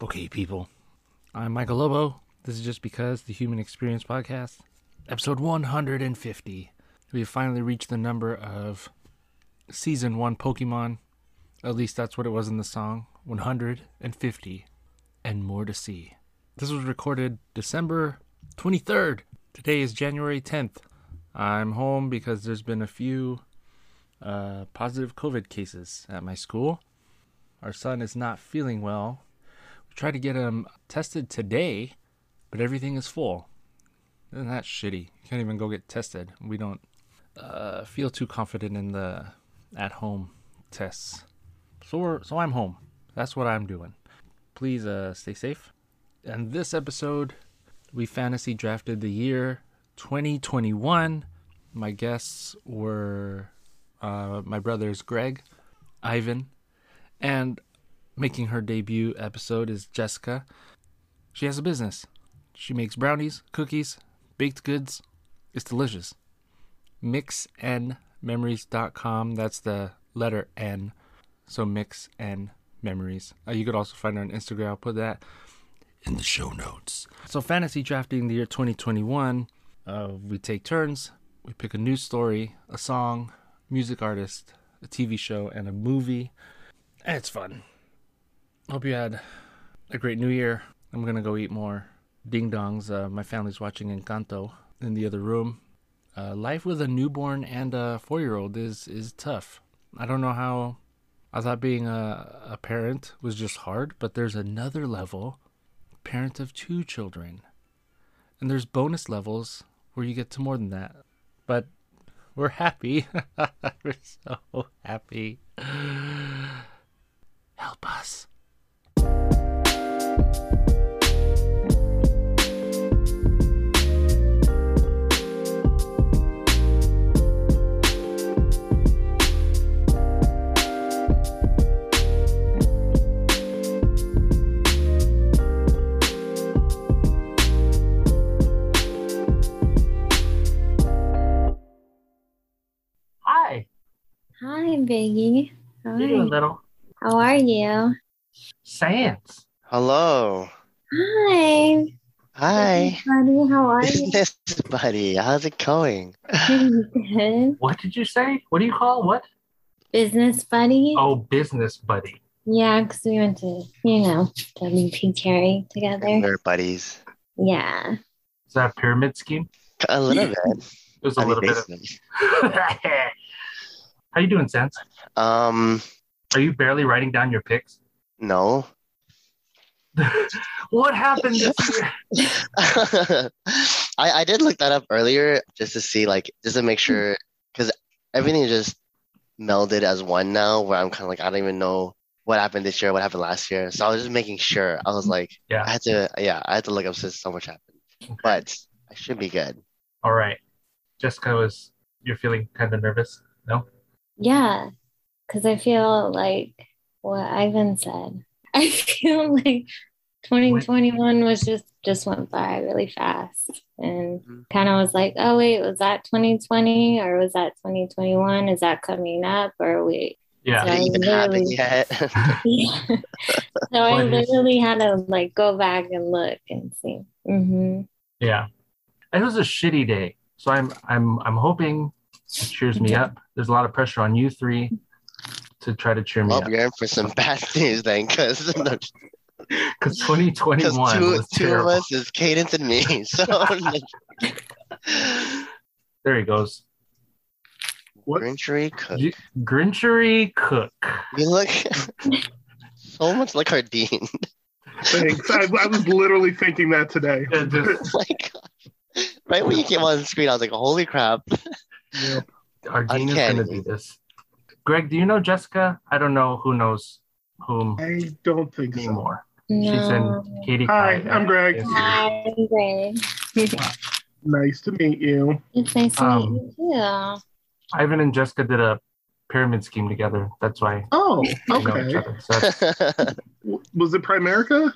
Okay, people. I'm Michael Lobo. This is Just Because, the Human Experience Podcast. Episode 150. We have finally reached the number of Season 1 Pokemon. At least that's what it was in the song. 150. And more to see. This was recorded December 23rd. Today is January 10th. I'm home because there's been a few positive COVID cases at my school. Our son is not feeling well. Try to get him tested today, but everything is full. Isn't that shitty? You can't even go get tested. We don't feel too confident in the at-home tests. So I'm home. That's what I'm doing. Please stay safe. And this episode, we fantasy drafted the year 2021. My guests were my brothers Greg, Ivan, and making her debut episode is Jessica. She has a business. She makes brownies, cookies, baked goods. It's delicious. MixNMemories.com. That's the letter N. So MixNMemories. You could also find her on Instagram. I'll put that in the show notes. So fantasy drafting the year 2021. We take turns. We pick a news story, a song, music artist, a TV show, and a movie. And it's fun. Hope you had a great new year. I'm going to go eat more ding-dongs. My family's watching Encanto in the other room. Life with a newborn and a four-year-old is tough. I don't know how. I thought being a parent was just hard, but there's another level. Parent of two children. And there's bonus levels where you get to more than that. But we're happy. We're so happy. Help us. Hi, Biggie. How are you, little? How are you? Sans. Hello. Hi. Hi. Buddy, how are you? Business buddy, how's it going? Good. What did you say? What do you call what? Business buddy. Oh, business buddy. Yeah, because we went to, W.P. Carey together. And we're buddies. Yeah. Is that a pyramid scheme? A little bit. It was a little bit. How you doing, Sans? Are you barely writing down your picks? No. What happened this year? I did look that up earlier just to see, just to make sure, because everything is just melded as one now, where I'm kind of I don't even know what happened this year, what happened last year. So I was just making sure. I was I had to look up since so much happened. Okay. But I should be good. All right. Jessica, you're feeling kind of nervous? No? Yeah, because I feel like what Ivan said. I feel like 2021 was just went by really fast and kind of was like, oh, wait, was that 2020 or was that 2021? Is that coming up or wait? Yeah, so it didn't happen yet. So I literally had to go back and look and see. Mm-hmm. Yeah, it was a shitty day. So I'm hoping it cheers me up. There's a lot of pressure on you three to try to cheer me up. You're in for some bad news then, because 2021 was two terrible. Of us is Cadence and me. So there he goes. What? Grinchery Cook. You look so much like our dean. Thanks. I was literally thinking that today. Oh my God. Right when you came on the screen, I was like, holy crap. Yep. Our dean is going to do this. Greg, do you know Jessica? I don't know who knows whom. I don't think anymore. So. No. She's in Katie. Hi, I'm Greg. Hi, I'm Greg. Nice to meet you. It's nice to meet you too. Ivan and Jessica did a pyramid scheme together. That's why. Oh, okay. Each other, so was it Primerica?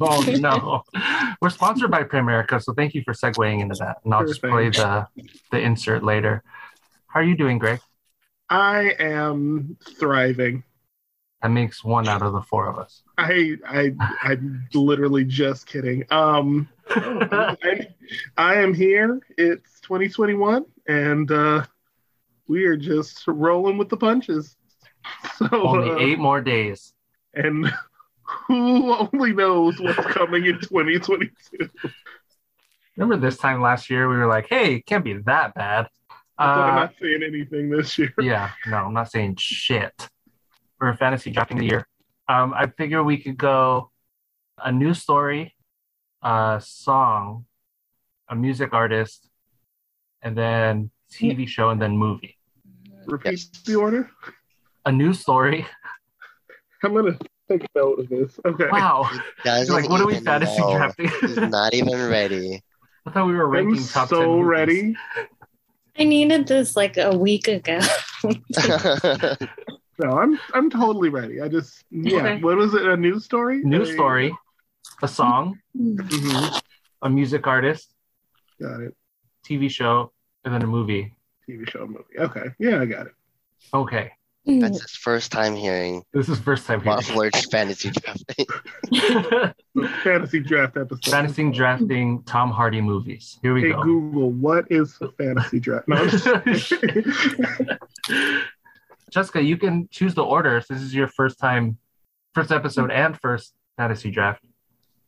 Oh, no. We're sponsored by Primerica, so thank you for segueing into that. And I'll just play the insert later. How are you doing, Greg? I am thriving. That makes one out of the four of us. I'm literally just kidding. I am here. It's 2021, and we are just rolling with the punches. So, only 8 more days. And who only knows what's coming in 2022. Remember this time last year, we were like, hey, it can't be that bad. I'm not saying anything this year. Yeah, no, I'm not saying shit. For fantasy drafting of the year. I figure we could go a new story, a song, a music artist, and then TV show, and then movie. Repeat the order? A new story. I'm going to take note of this. Okay. Wow. Like, what are we fantasy drafting? He's not even ready. I thought we were ranking top 10 movies. I'm so ready. I needed this like a week ago. No, I'm totally ready. I just What was it? A news story? News story, a song, a music artist, got it. TV show, and then a movie. TV show, movie. Okay, yeah, I got it. Okay, that's his first time hearing. This is first time hearing. Watch fantasy drafting. Fantasy draft episode. Fantasy drafting Tom Hardy movies. Here we go. Google, what is fantasy draft? No, I'm just Jessica, you can choose the order. This is your first episode and first fantasy draft.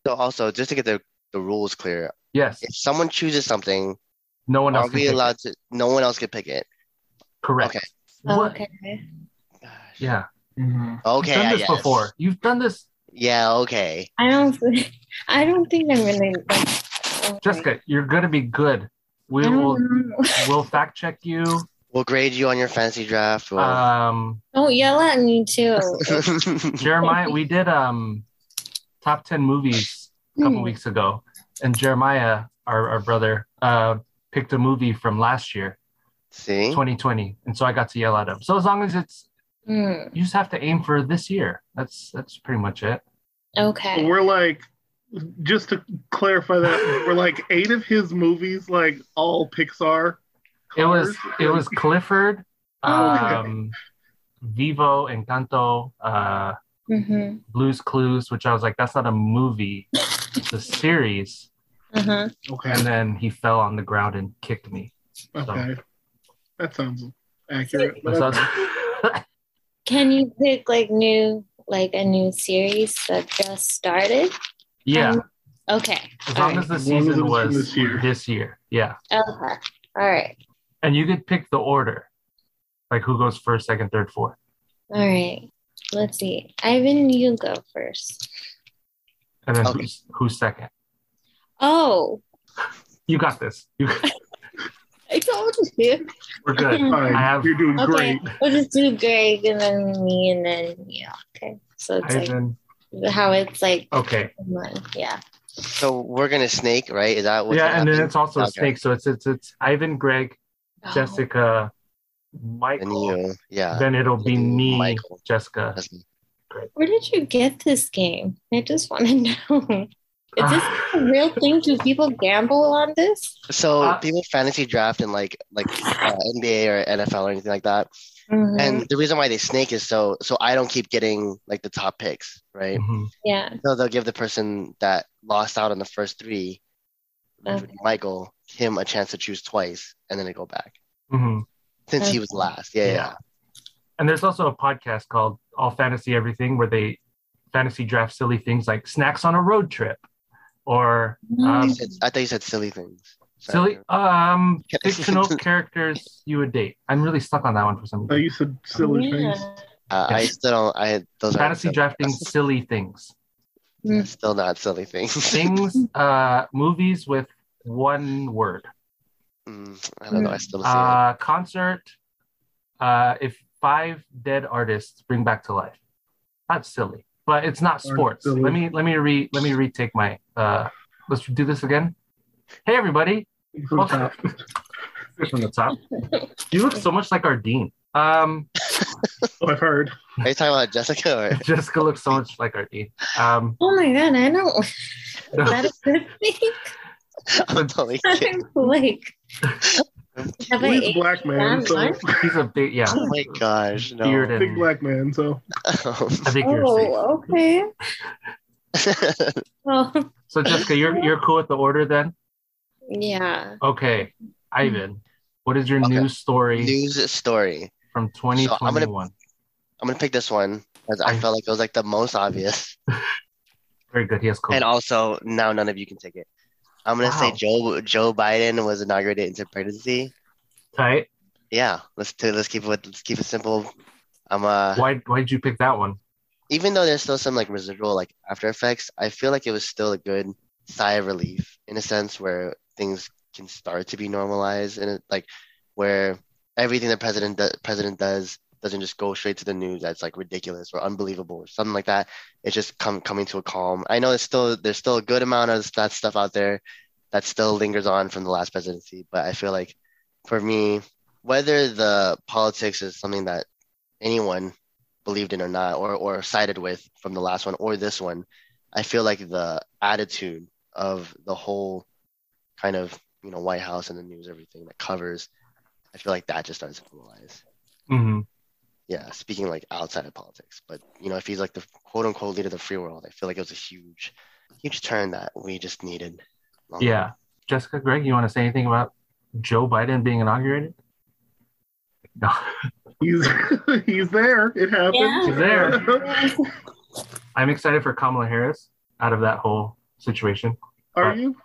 So also, just to get the rules clear. Yes. If someone chooses something, no one else can pick it. Correct. Okay. Okay. Gosh. Yeah. Mm-hmm. Okay. You've done this before. You've done this. Yeah, okay. I don't think I'm really okay. Jessica, you're gonna be good. We'll fact check you. We'll grade you on your fantasy draft. Don't yell at me too. Jeremiah, we did top 10 movies a couple weeks ago, and Jeremiah, our brother, picked a movie from last year, 2020, and so I got to yell at him. So as long as it's, you just have to aim for this year. That's pretty much it. Okay. We're like, just to clarify that, we're like 8 of his movies, like all Pixar. It was Clifford, Vivo, Encanto, Blue's Clues, which I was like, that's not a movie, it's a series. Uh-huh. Okay. And then he fell on the ground and kicked me. Okay, that sounds accurate. Can you pick a new series that just started? Yeah. Okay. As long as the season was this year. Yeah. Okay. All right. And you could pick the order. Like who goes first, second, third, fourth. All right. Let's see. Ivan, you go first. And then who's second? Oh. You got this. I told you. We're good. All right. You're doing great. We'll just do Greg and then me and then okay. So it's Ivan. Okay. Yeah. So we're gonna snake, right? Is that what's happening? And then it's also a snake. So it's Ivan, Greg, Jessica, Michael. And you, then it'll be me, Michael. Jessica. Greg. Where did you get this game? I just want to know. Is this a real thing? Do people gamble on this? So people fantasy draft in like NBA or NFL or anything like that. Mm-hmm. And the reason why they snake is so I don't keep getting like the top picks, right? Mm-hmm. Yeah. So they'll give the person that lost out on the first 3, Michael, him a chance to choose twice, and then they go back since he was last. Yeah. And there's also a podcast called All Fantasy Everything where they fantasy draft silly things like snacks on a road trip, or I thought you said silly things. Silly, fictional characters you would date. I'm really stuck on that one for some reason. I used to silly things. I still don't. Those fantasy drafting silly things. It's still not silly things. Movies with one word. I don't know. I still see it. Concert. If 5 dead artists bring back to life. That's silly, but it's not sports. Let me retake my. Let's do this again. Hey everybody! From the top. You look so much like our dean. I've heard. Are you talking about Jessica? Or... Jessica looks so much like our dean. Oh my god! I don't. Is that a good thing? I'm totally kidding. Like... He's a black man, so he's a big Oh my gosh, no. Big black man, so I think you're safe. Okay. Well, so Jessica, you're cool with the order then? Yeah. Okay, Ivan, what is your news story? News story from 2021. So I'm gonna pick this one because I felt like it was like the most obvious. Very good. He has COVID. And also now none of you can take it. I'm gonna say Joe Biden was inaugurated into presidency. Right. Yeah. Let's keep it simple. Why did you pick that one? Even though there's still some like residual like after effects, I feel like it was still a good sigh of relief in a sense where things can start to be normalized and like where everything the president does doesn't just go straight to the news that's like ridiculous or unbelievable or something like that. It's just coming to a calm. I know there's still a good amount of that stuff out there that still lingers on from the last presidency, but I feel like for me, whether the politics is something that anyone believed in or not or sided with from the last one or this one, I feel like the attitude of the whole kind of, you know, White House and the news, everything that covers, I feel like that just starts to normalize. Mm-hmm. Yeah, speaking like outside of politics, but you know, if he's like the quote unquote leader of the free world, I feel like it was a huge, huge turn that we just needed. Yeah. Jessica, Greg, you want to say anything about Joe Biden being inaugurated? No. He's there. It happened. Yeah. He's there. I'm excited for Kamala Harris out of that whole situation. Are you?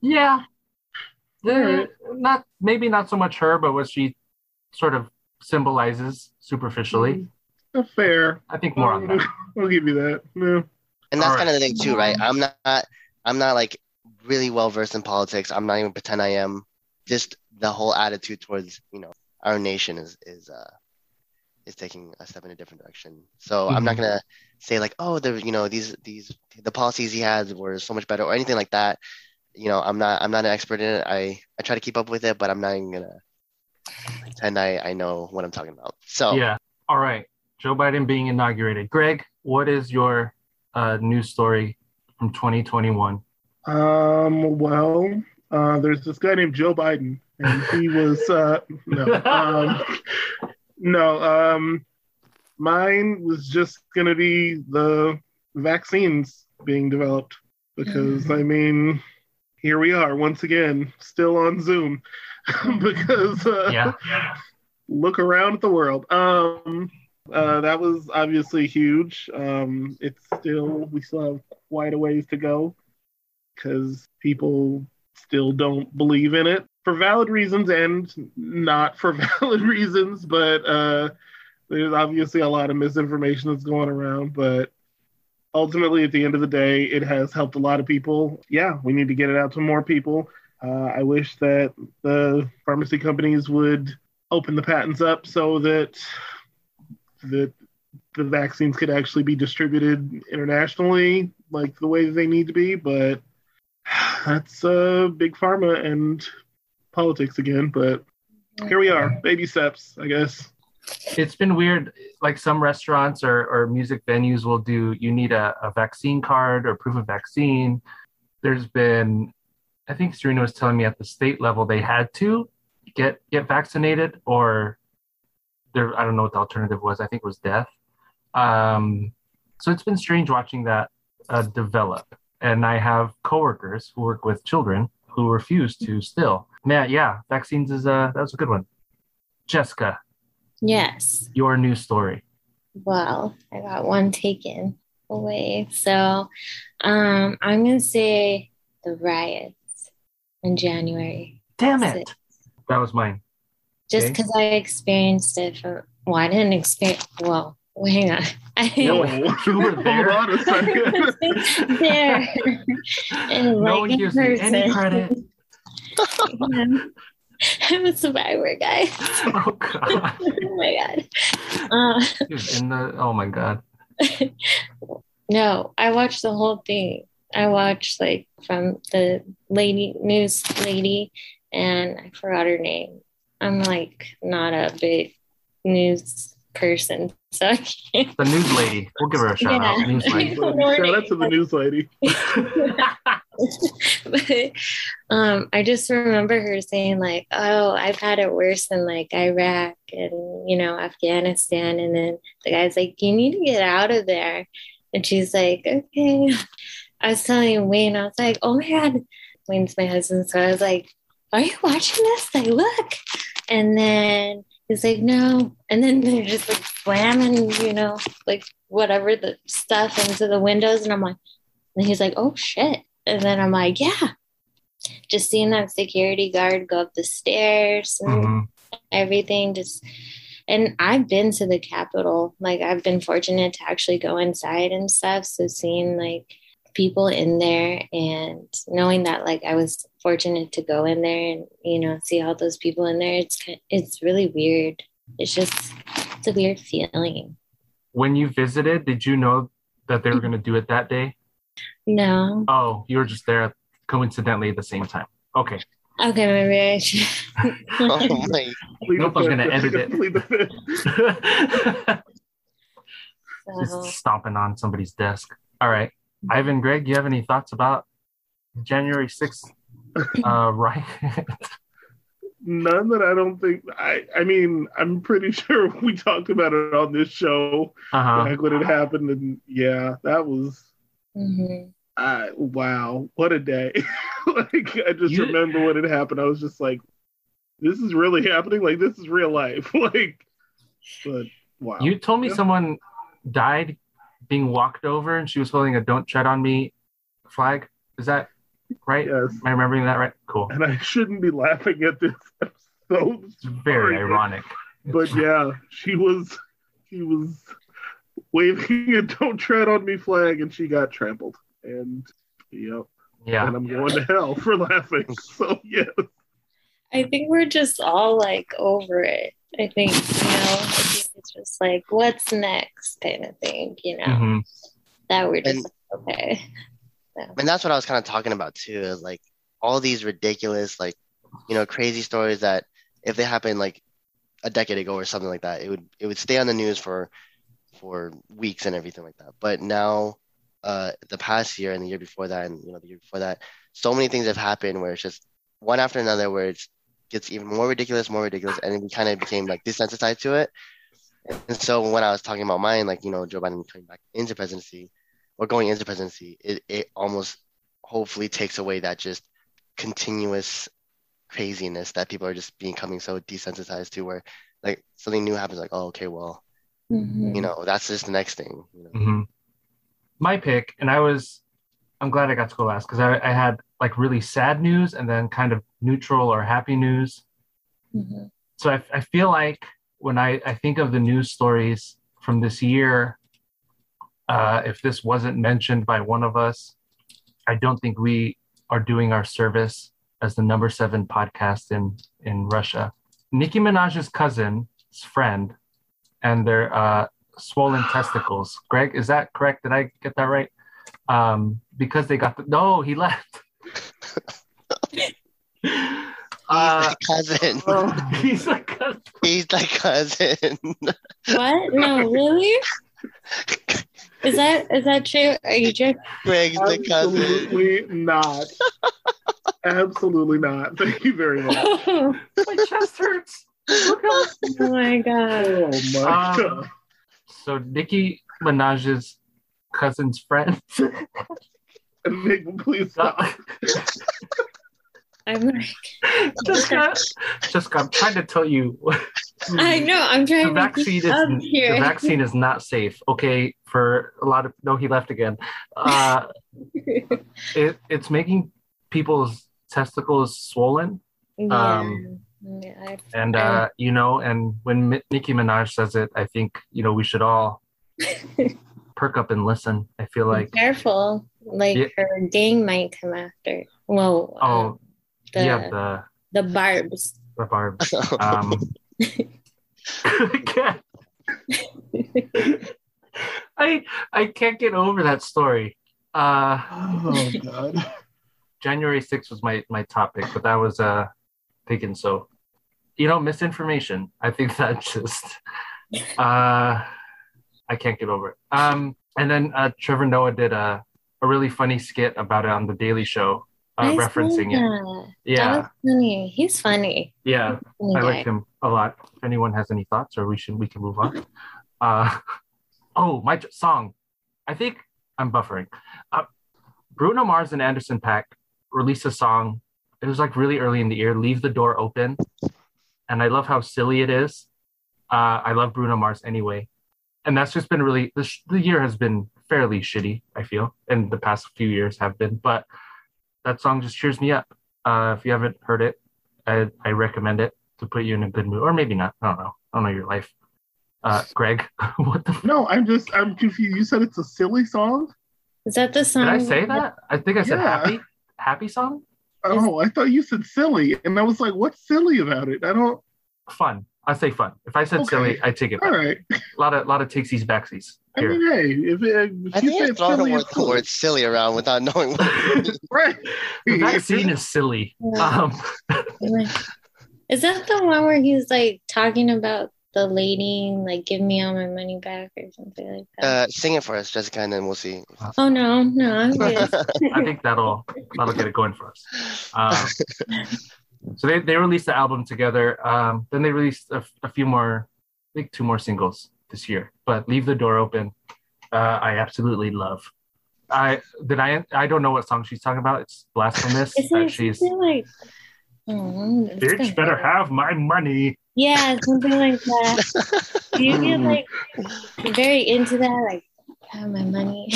Yeah. Not so much her, but what she sort of symbolizes superficially. Fair. I think more on that. I'll give you that. Yeah. And that's kind of the thing too, right? I'm not like really well versed in politics. I'm not even pretend I am. Just the whole attitude towards, you know, our nation is taking a step in a different direction. So I'm not gonna say like, oh, there, you know, the policies he had were so much better or anything like that. You know, I'm not an expert in it. I try to keep up with it, but I'm not even gonna pretend I know what I'm talking about. So yeah. All right. Joe Biden being inaugurated. Greg, what is your news story from 2021? Well, there's this guy named Joe Biden, and he was mine was just gonna be the vaccines being developed because I mean, here we are once again, still on Zoom because look around at the world. That was obviously huge. We still have quite a ways to go because people still don't believe in it for valid reasons and not for valid reasons, but there's obviously a lot of misinformation that's going around, but ultimately at the end of the day, it has helped a lot of people. Yeah, we need to get it out to more people. I wish that the pharmacy companies would open the patents up so that the vaccines could actually be distributed internationally like the way they need to be, but that's big pharma and politics again, but here we are, baby steps, I guess. It's been weird, like some restaurants or music venues will do, you need a vaccine card or proof of vaccine. There's been, I think Serena was telling me at the state level, they had to get vaccinated or I don't know what the alternative was. I think it was death. So it's been strange watching that develop. And I have coworkers who work with children who refuse to still. Man, yeah, vaccines is that's a good one. Jessica. Yes. Your news story. Well, I got one taken away. So I'm going to say the riots in January. Damn it. That was mine. Just because I experienced it I didn't experience, hang on. You were there. There. And no one gives me any credit. I'm a survivor, guys. Oh, God. Oh, my God. Oh, my God. No, I watched the whole thing. I watched, like, from the news lady, and I forgot her name. I'm like not a big news person, so I can't. The news lady, we'll give her a shout out. Shout out to the news lady. But I just remember her saying like, oh, I've had it worse than like Iraq and, you know, Afghanistan. And then the guy's like, you need to get out of there. And she's like, okay. I was telling Wayne, I was like, oh my God, Wayne's my husband. So I was like, are you watching this? Like, look. And then he's like, no. And then they're just like slamming, you know, like whatever the stuff into the windows. And I'm like, and he's like, oh shit. And then I'm like, yeah, just seeing that security guard go up the stairs and everything. Just, and I've been to the Capitol. Like, I've been fortunate to actually go inside and stuff. So seeing like people in there and knowing that like I was fortunate to go in there and, you know, see all those people in there, it's really weird. It's just, it's a weird feeling. When you visited, did you know that they were going to do it that day? No. Oh, you were just there coincidentally at the same time. Okay. Okay, maybe I should. Oh my. Nope, I'm going to edit it. So. Just stomping on somebody's desk. All right. Ivan, Greg, do you have any thoughts about January 6th riot? None that I don't think. I mean, I'm pretty sure we talked about it on this show. Like when it happened. And yeah, that was. Wow, what a day. Like, I just remember when it happened, I was just like, this is really happening? Like, this is real life. Like, but wow. You told me someone died being walked over and she was holding a "Don't Tread on Me" flag. Is that right? Yes. Am I remembering that right? Cool. And I shouldn't be laughing at this. I'm so sorry. Very ironic. But yeah, she was waving a "Don't Tread on Me" flag, and she got trampled. And and I'm going to hell for laughing. So yes, I think we're just all like over it. I think, you know, it's just like, what's next kind of thing, you know, that we're just like, okay. So. And that's what I was kind of talking about too, is like all these ridiculous, like, you know, crazy stories that if they happened like a decade ago or something like that, it would stay on the news for weeks and everything like that. But now, the past year and the year before that, and, you know, the year before that, so many things have happened where it's just one after another, where it gets even more ridiculous, and we kind of became like desensitized to it. And so when I was talking about mine, like, you know, Joe Biden coming back into presidency or going into presidency, it almost hopefully takes away that just continuous craziness that people are just becoming so desensitized to, where like something new happens, like, oh, okay, well, you know, that's just the next thing, you know? My pick, and I'm glad I got to go last, because I had like really sad news and then kind of neutral or happy news. So I feel like when I think of the news stories from this year, if this wasn't mentioned by one of us, I don't think we are doing our service as the number 7 podcast in Russia. Nicki Minaj's cousin's friend and their swollen testicles. Greg, is that correct? Did I get that right? Because they got no, he left. He's the cousin. He's like cousin. He's the cousin. What? No, really? Is that true? Are you joking? Greg's the cousin. Absolutely not. Absolutely not. Thank you very much. My chest hurts. Oh my God. Oh my God. So Nicki Minaj's cousin's friend. Nick, please stop. I'm like, Jessica, I'm trying to tell you. I know. I'm trying to keep up here. The vaccine is not safe. Okay, for a lot of he left again. It's making people's testicles swollen. Yeah. You know, and when Nicki Minaj says it, I think, you know, we should all perk up and listen. I feel like be careful, like her gang might come after. Well, the barbs. The barbs. I can't get over that story. Oh God. January 6th was my topic, but that was picking so. You know, misinformation. I think that just, I can't get over it. And then Trevor Noah did a a really funny skit about it on The Daily Show, referencing it. Yeah, funny. He's funny. Yeah, I like him a lot. If anyone has any thoughts, or we can move on. My song. I think I'm buffering. Bruno Mars and Anderson .Paak released a song. It was like really early in the year. Leave the Door Open, and I love how silly it is. I love Bruno Mars anyway, and that's just been really. The year has been fairly shitty, I feel, and the past few years have been. But that song just cheers me up. If you haven't heard it, I recommend it to put you in a good mood, or maybe not. I don't know your life. Greg, what the? No, I'm confused. You said it's a silly song. Is that the song? Did I say that? I think I said happy song. Oh, I thought you said silly, and I was like, what's silly about it? I don't. Fun. I say fun. If I said silly, I take it back. All right. A lot of takesies, backsies. Here. I mean, hey, if you say silly, it's cool. The word silly around without knowing what it is. Right. The vaccine is silly. Yeah. Is that the one where he's like talking about the lady, like, give me all my money back or something like that? Sing it for us, Jessica, and then we'll see. Oh, no, I'm good. I think that'll get it going for us. So they released the album together. Then they released a few more, I think 2 more singles this year. But Leave the Door Open, I absolutely love. I don't know what song she's talking about. It's blasphemous. She's like, bitch, better have my money. Yeah, something like that. Do you get like very into that? Like, have my money.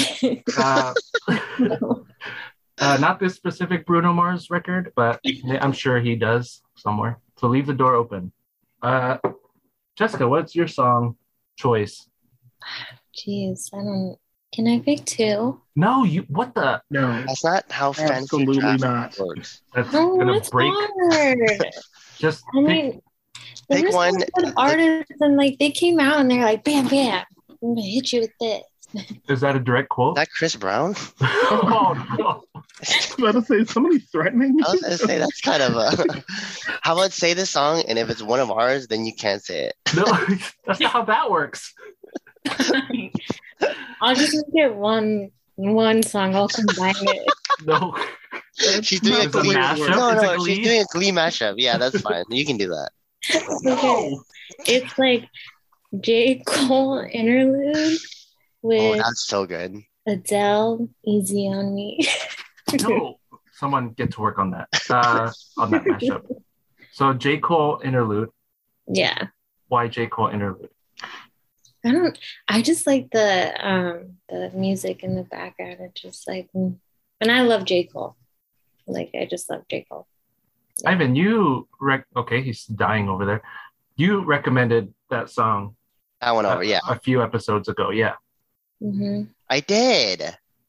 Not this specific Bruno Mars record, but I'm sure he does somewhere. So Leave the Door Open. Jessica, what's your song choice? Jeez, I don't. Can I pick 2? No, you. What the? No, that's not how absolutely fancy not works. That's gonna break. Just pick one. Artists and like they came out and they're like, bam, bam. I'm gonna hit you with this. Is that a direct quote? Is that Chris Brown? Oh, no. I was about to say, is somebody threatening me? I was going to say, that's kind of a... How about say this song, and if it's one of ours, then you can't say it. No, that's not how that works. I'll just get one song. I'll combine it. No. She's doing a Glee mashup. No, she's doing a Glee mashup. Yeah, that's fine. You can do that. Okay. It's like J. Cole interlude. Oh, that's so good. Adele, Easy on Me. No, someone get to work on that. On that mashup. So J. Cole interlude. Yeah. Why J. Cole interlude? I just like the music in the background. It's just like, and I love J. Cole. Like, I just love J. Cole. Yeah. Ivan, okay, he's dying over there. You recommended that song. That one over, yeah. A few episodes ago, yeah. Mm-hmm. I did.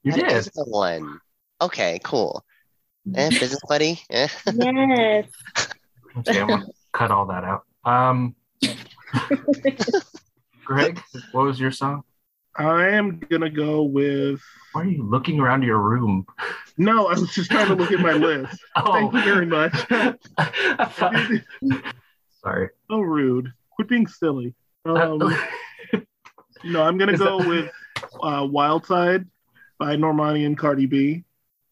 You did. Is the one. Okay, cool. Business buddy. Yes. Okay, I'm gonna cut all that out. Greg, what was your song? I am gonna go with. Why are you looking around your room? No, I was just trying to look at my list. Oh. Thank you very much. Sorry. So rude. Quit being silly. No, I'm gonna go with. Wild Side by Normani and Cardi B.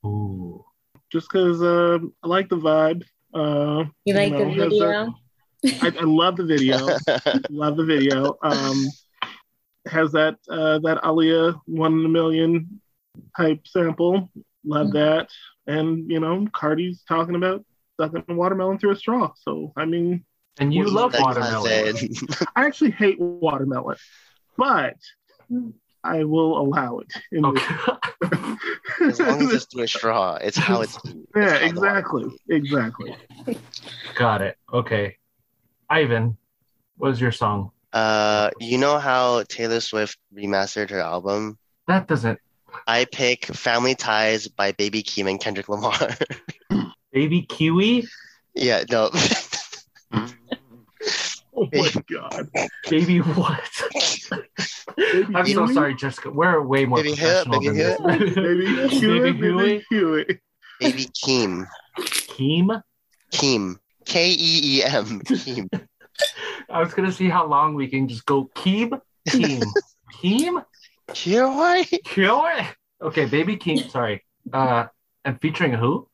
Ooh. Just because I like the vibe. You like the video? I love the video. Love the video. Has that Aaliyah 1 in a Million type sample. Love that. And, Cardi's talking about sucking a watermelon through a straw. So, I mean... And you love watermelon. I actually hate watermelon. But... I will allow it. As long as it's through a straw, it's how it's. Yeah, exactly. Got it. Okay, Ivan, what was your song? You know how Taylor Swift remastered her album? That doesn't. I pick "Family Ties" by Baby Keem and Kendrick Lamar. Baby Kiwi? Yeah, no. Oh my God. Baby what? Baby I'm so sorry, Jessica. We're way more professional than this. Baby Huey. Baby Keem. Keem? Keem. K-E-E-M. Keem. I was going to see how long we can just go Keem. Keem. Keem? Kiwi? Okay, Baby Keem, sorry. And featuring who?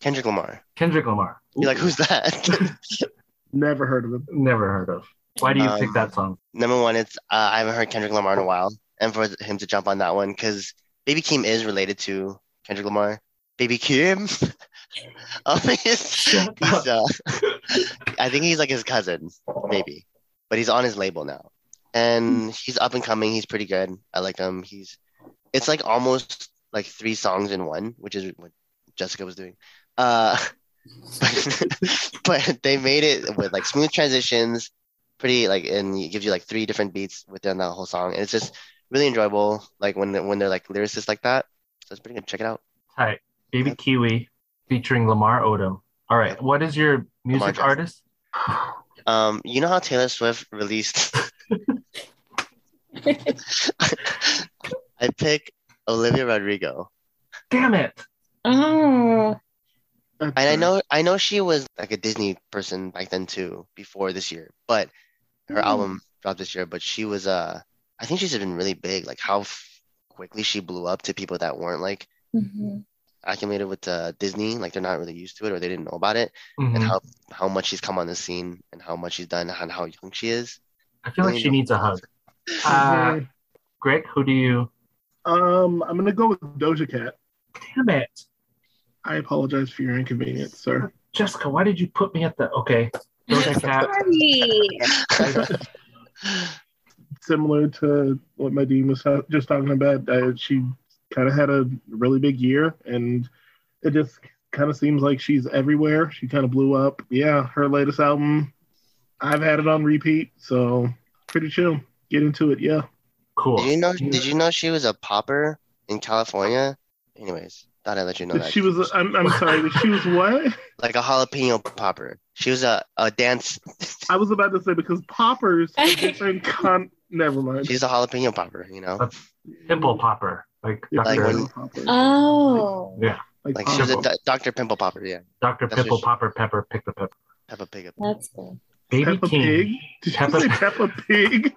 Kendrick Lamar. Kendrick Lamar. Ooh. You're like, who's that? Never heard of him. Never heard of. Why do you pick that song? Number one, it's I haven't heard Kendrick Lamar in a while. And for him to jump on that one, because Baby Keem is related to Kendrick Lamar. Baby Keem? I think he's like his cousin, maybe. But he's on his label now. And he's up and coming. He's pretty good. I like him. It's like almost like three songs in one, which is what Jessica was doing. But they made it with like smooth transitions, pretty like, and it gives you like three different beats within that whole song. And it's just really enjoyable. Like when they're like lyricists like that. So it's pretty good. Check it out. All right. Baby Kiwi featuring Lamar Odom. All right. What is your music artist? You know how Taylor Swift released... I pick Olivia Rodrigo. Damn it! Oh, and I know she was like a Disney person back then too. Before this year, but her album dropped this year. But she was I think she's been really big. Like how quickly she blew up to people that weren't like acclimated with Disney. Like they're not really used to it or they didn't know about it. Mm-hmm. And how much she's come on the scene and how much she's done and how young she is. I feel like she needs a hug. Greg, who do you? I'm gonna go with Doja Cat. Damn it! I apologize for your inconvenience, sir. Jessica, why did you put me at the? Okay, Doja Cat. Similar to what my dean was just talking about, she kind of had a really big year, and it just kind of seems like she's everywhere. She kind of blew up. Yeah, her latest album, I've had it on repeat, so pretty chill. Get into it, yeah. Cool. Did you know she was a popper in California? Anyways, thought I'd let you know that. She was I'm sorry, she was what? Like a jalapeno popper. She was a dance. I was about to say because poppers are different never mind. She's a jalapeno popper, you know. A pimple popper. Like Dr. Popper. Oh. Yeah. Like she was a Dr. Pimple Popper, yeah. Dr. Pimple Popper Pepper pick the pepper. Peppa Pig. That's cool. Baby Peppa King. Pig? Did you say Peppa Pig?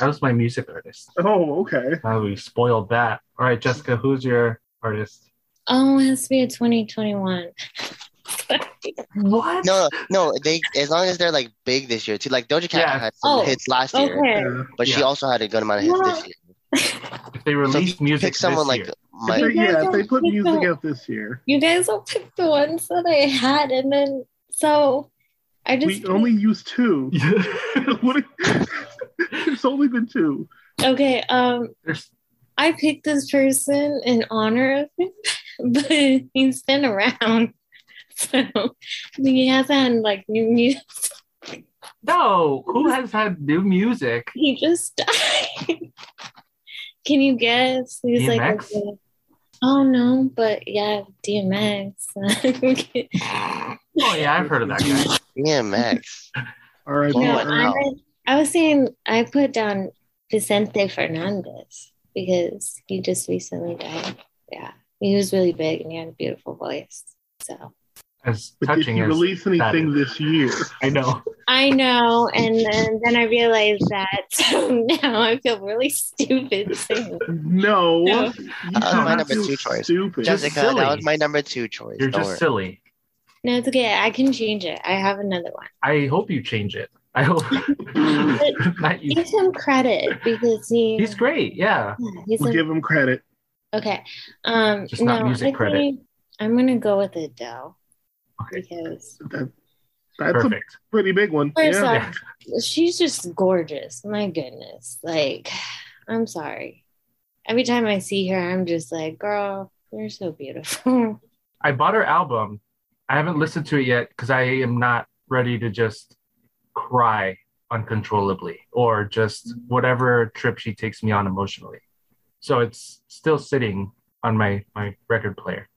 That was my music artist. Oh, okay. We spoiled that. All right, Jessica, who's your artist? Oh, it has to be a 2021. What? No. They as long as they're like big this year too. Like Doja Cat had some hits last year, but she also had a good amount of hits this year. If they release music, pick someone this year. If they put music out this year. You guys will pick the ones that I had, and then. So, we only use two. There's only been two. Okay, I picked this person in honor of him, but he's been around, so he hasn't had like new music. No, who has had new music? He just died. Can you guess? He's DMX? Like, okay. Oh no, but yeah, DMX. Oh, yeah, I've heard of that guy. DMX. All right. I was saying I put down Vicente Fernandez because he just recently died. Yeah. He was really big and he had a beautiful voice. So. Did he release anything this year? I know. And then I realized that. So now I feel really stupid saying that. No. That was my number two choice. Jessica, that was my number two choice. You're just silly. No, it's okay. I can change it. I have another one. I hope you change it. I hope. Give him credit because he's great. Yeah. We'll give him credit. Okay. Just not music credit. I'm going to go with Adele. Okay. Because that's perfect. A pretty big one. First off, she's just gorgeous. My goodness. Like, I'm sorry. Every time I see her, I'm just like, girl, you're so beautiful. I bought her album. I haven't listened to it yet because I am not ready to just cry uncontrollably or just whatever trip she takes me on emotionally. So it's still sitting on my record player.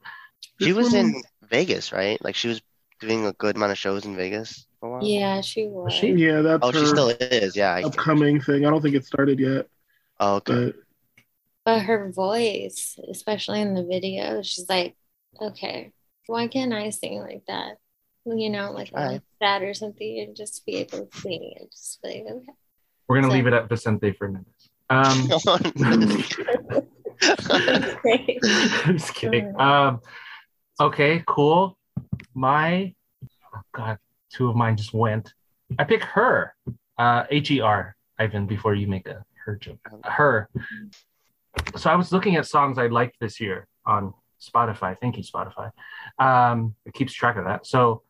She was in Vegas, right? Like she was doing a good amount of shows in Vegas for a while. Yeah, she was. Yeah, that's her she still is. Yeah, upcoming thing. I don't think it started yet. Oh, okay. But her voice, especially in the video, she's like, okay. Why can't I sing like that? You know, like that or something, and just be able to sing and just be like, okay. We're going to leave it at Vicente Fernandez. I'm just kidding. Okay, cool. Two of mine just went. I pick her. H-E-R, Ivan, before you make a her joke. Her. So I was looking at songs I liked this year on Spotify. Thank you, Spotify. It keeps track of that. So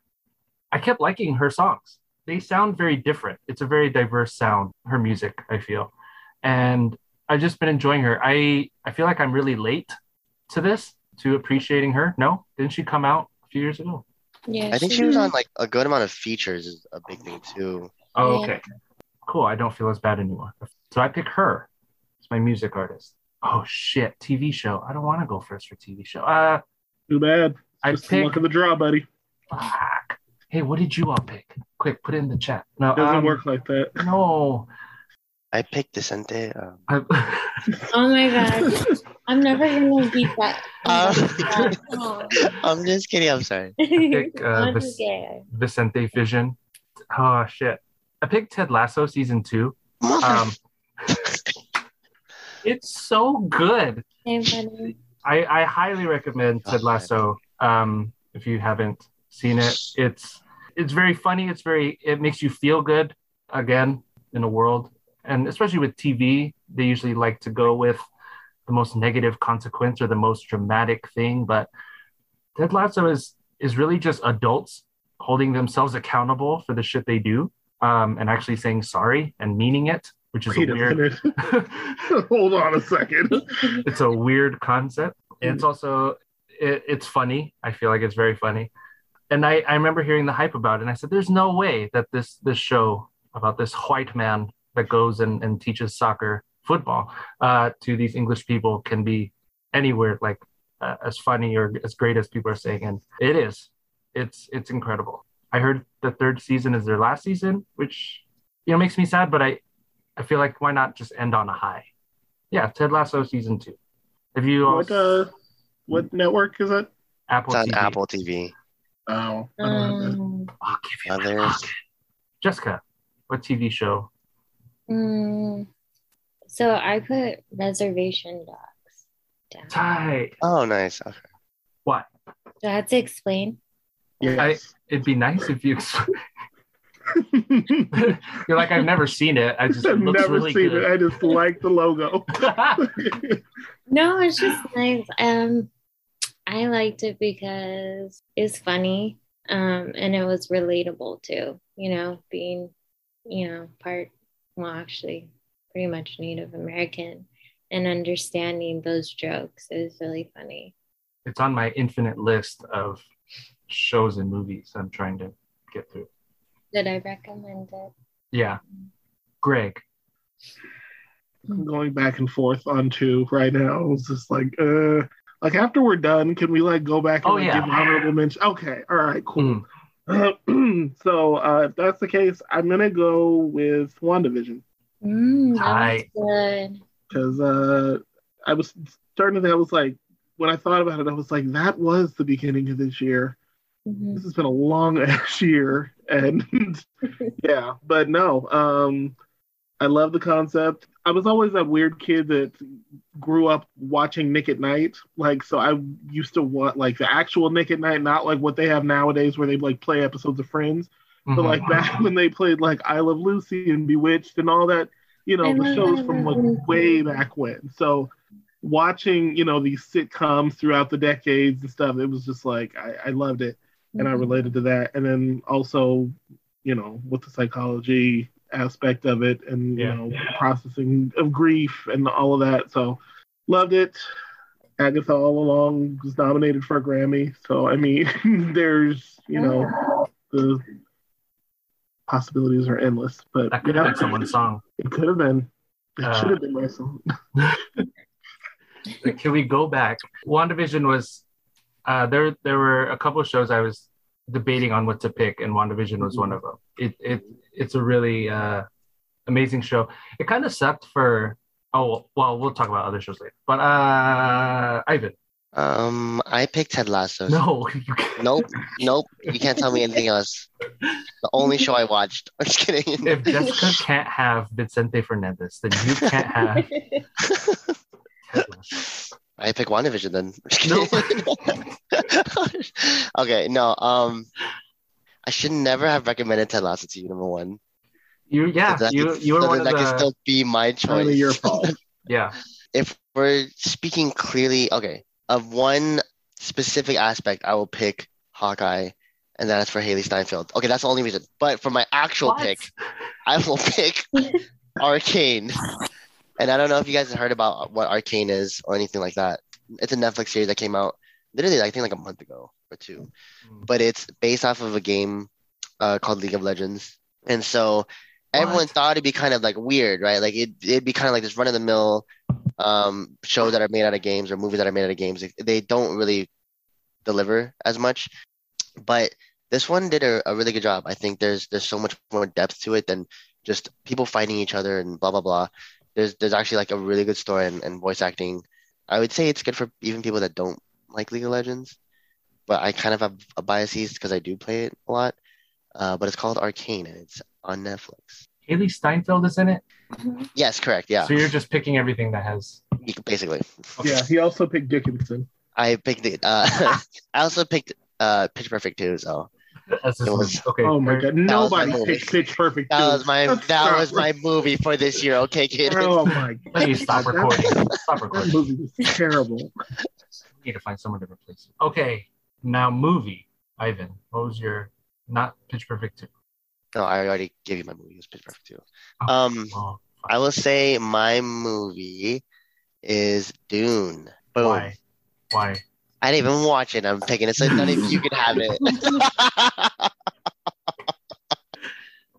I kept liking her songs. They sound very different. It's a very diverse sound, her music, I feel. And I've just been enjoying her. I feel like I'm really late to this, to appreciating her. No? Didn't she come out a few years ago? Yeah, I think she was on like a good amount of features is a big thing too. Oh, okay. Yeah. Cool. I don't feel as bad anymore. So I pick her. It's my music artist. Oh, shit. TV show. I don't want to go first for TV show. Too bad. Just look at the draw, buddy. Fuck. Hey, what did you all pick? Quick, put it in the chat. No, it doesn't work like that. No. I picked Decente. Oh my god. I'm never going to beat that. I'm just kidding. I'm sorry. I picked Vicente Vision. Oh, shit. I picked Ted Lasso season 2. It's so good. Hey, buddy. I highly recommend Ted Lasso if you haven't seen it. It's very funny. It makes you feel good again in the world. And especially with TV, they usually like to go with the most negative consequence or the most dramatic thing. But Ted Lasso is really just adults holding themselves accountable for the shit they do and actually saying sorry and meaning it, which is weird. Hold on a second. It's a weird concept. It's also, it's funny. I feel like it's very funny. And I remember hearing the hype about it. And I said, there's no way that this show about this white man that goes and teaches soccer, football to these English people can be anywhere like as funny or as great as people are saying. And it is. It's incredible. I heard the third season is their last season, which makes me sad, but I feel like why not just end on a high? Yeah, Ted Lasso season 2. Have you what network is it? Apple TV. It's on Apple TV. Oh. I'll give you others. Jessica, what TV show? So I put Reservation Dogs down. Tight. Oh, nice. Okay. What? Do I have to explain? Yeah, it'd be nice if you explain. You're like, I've never seen it. I've never really seen good. It. I just like the logo. No, it's just nice. I liked it because it's funny. And it was relatable too. Being, pretty much Native American and understanding those jokes. It was really funny. It's on my infinite list of shows and movies I'm trying to get through. Did I recommend it? Yeah. Greg. I'm going back and forth on 2 right now. It's just like after we're done, can we go back and give an honorable mention? Okay. All right, cool. So if that's the case, I'm going to go with WandaVision. That's good. Because I was starting to think, when I thought about it, I was like, that was the beginning of this year. Mm-hmm. This has been a long-ass year. And yeah, but no, I love the concept. I was always that weird kid that grew up watching Nick at Night. So I used to want the actual Nick at Night, not what they have nowadays where they play episodes of Friends. Mm-hmm. But back when they played I Love Lucy and Bewitched and all that, the shows from way back when. So watching, these sitcoms throughout the decades and stuff, it was just I loved it. And I related to that. And then also, with the psychology aspect of it and, processing of grief and all of that. So loved it. Agatha all along was nominated for a Grammy. So, there's, the possibilities are endless. But that could have been someone's song. It could have been. It should have been my song. Can we go back? WandaVision was... there were a couple of shows I was debating on what to pick, and WandaVision was one of them. It's a really amazing show. It kind of sucked for... we'll talk about other shows later. But Ivan, I picked Ted Lasso. No, you can't. Nope. You can't tell me anything else. The only show I watched. I'm just kidding. If Jessica can't have Vicente Fernandez, then you can't have Ted Lasso. I pick WandaVision then. No. Okay, no. I should never have recommended Ted Lasso to you, number one. That can still be my choice. Really your fault. Yeah. If we're speaking clearly, okay, of one specific aspect, I will pick Hawkeye, and that's for Hailee Steinfeld. Okay, that's the only reason. But for my actual pick, I will pick Arcane. And I don't know if you guys have heard about what Arcane is or anything like that. It's a Netflix series that came out literally, I think, like a month ago or two. But it's based off of a game called League of Legends. And so everyone thought it'd be kind of like weird, right? Like it'd be kind of like this run-of-the-mill show that are made out of games or movies that are made out of games. They don't really deliver as much. But this one did a really good job. I think there's so much more depth to it than just people fighting each other and blah, blah, blah. There's actually like a really good story and voice acting. I would say it's good for even people that don't like League of Legends, but I kind of have a biases because I do play it a lot. But it's called Arcane and it's on Netflix. Hailee Steinfeld is in it? Yes, correct. Yeah. So you're just picking everything that has. Basically. Okay. Yeah. He also picked Dickinson. I picked it. I also picked Pitch Perfect too. So. Okay. Oh my God! Nobody picked Pitch Perfect. That was my movie for this year. Okay, kid. Oh my God! Please stop recording. That movie was terrible. Need to find someone to replace it. Okay, now movie. Ivan, what was your not Pitch Perfect 2? No, I already gave you my movie. It was Pitch Perfect 2. Oh, I will say my movie is Dune. Boom. Why? I didn't even watch it. I'm picking it, so none of you can have it.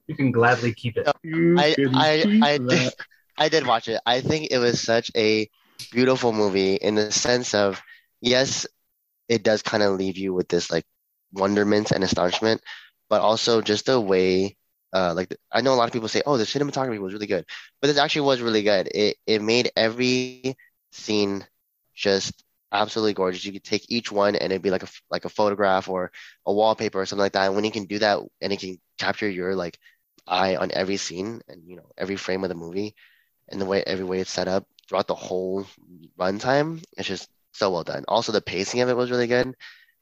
You can gladly keep it. I did watch it. I think it was such a beautiful movie in the sense of, yes, it does kind of leave you with this like wonderment and astonishment, but also just the way, I know a lot of people say, oh, the cinematography was really good, but this actually was really good. It made every scene just absolutely gorgeous. You could take each one and it'd be like a photograph or a wallpaper or something like that. And when you can do that and it can capture your like eye on every scene and, you know, every frame of the movie and every way it's set up throughout the whole runtime, it's just so well done. Also, the pacing of it was really good. There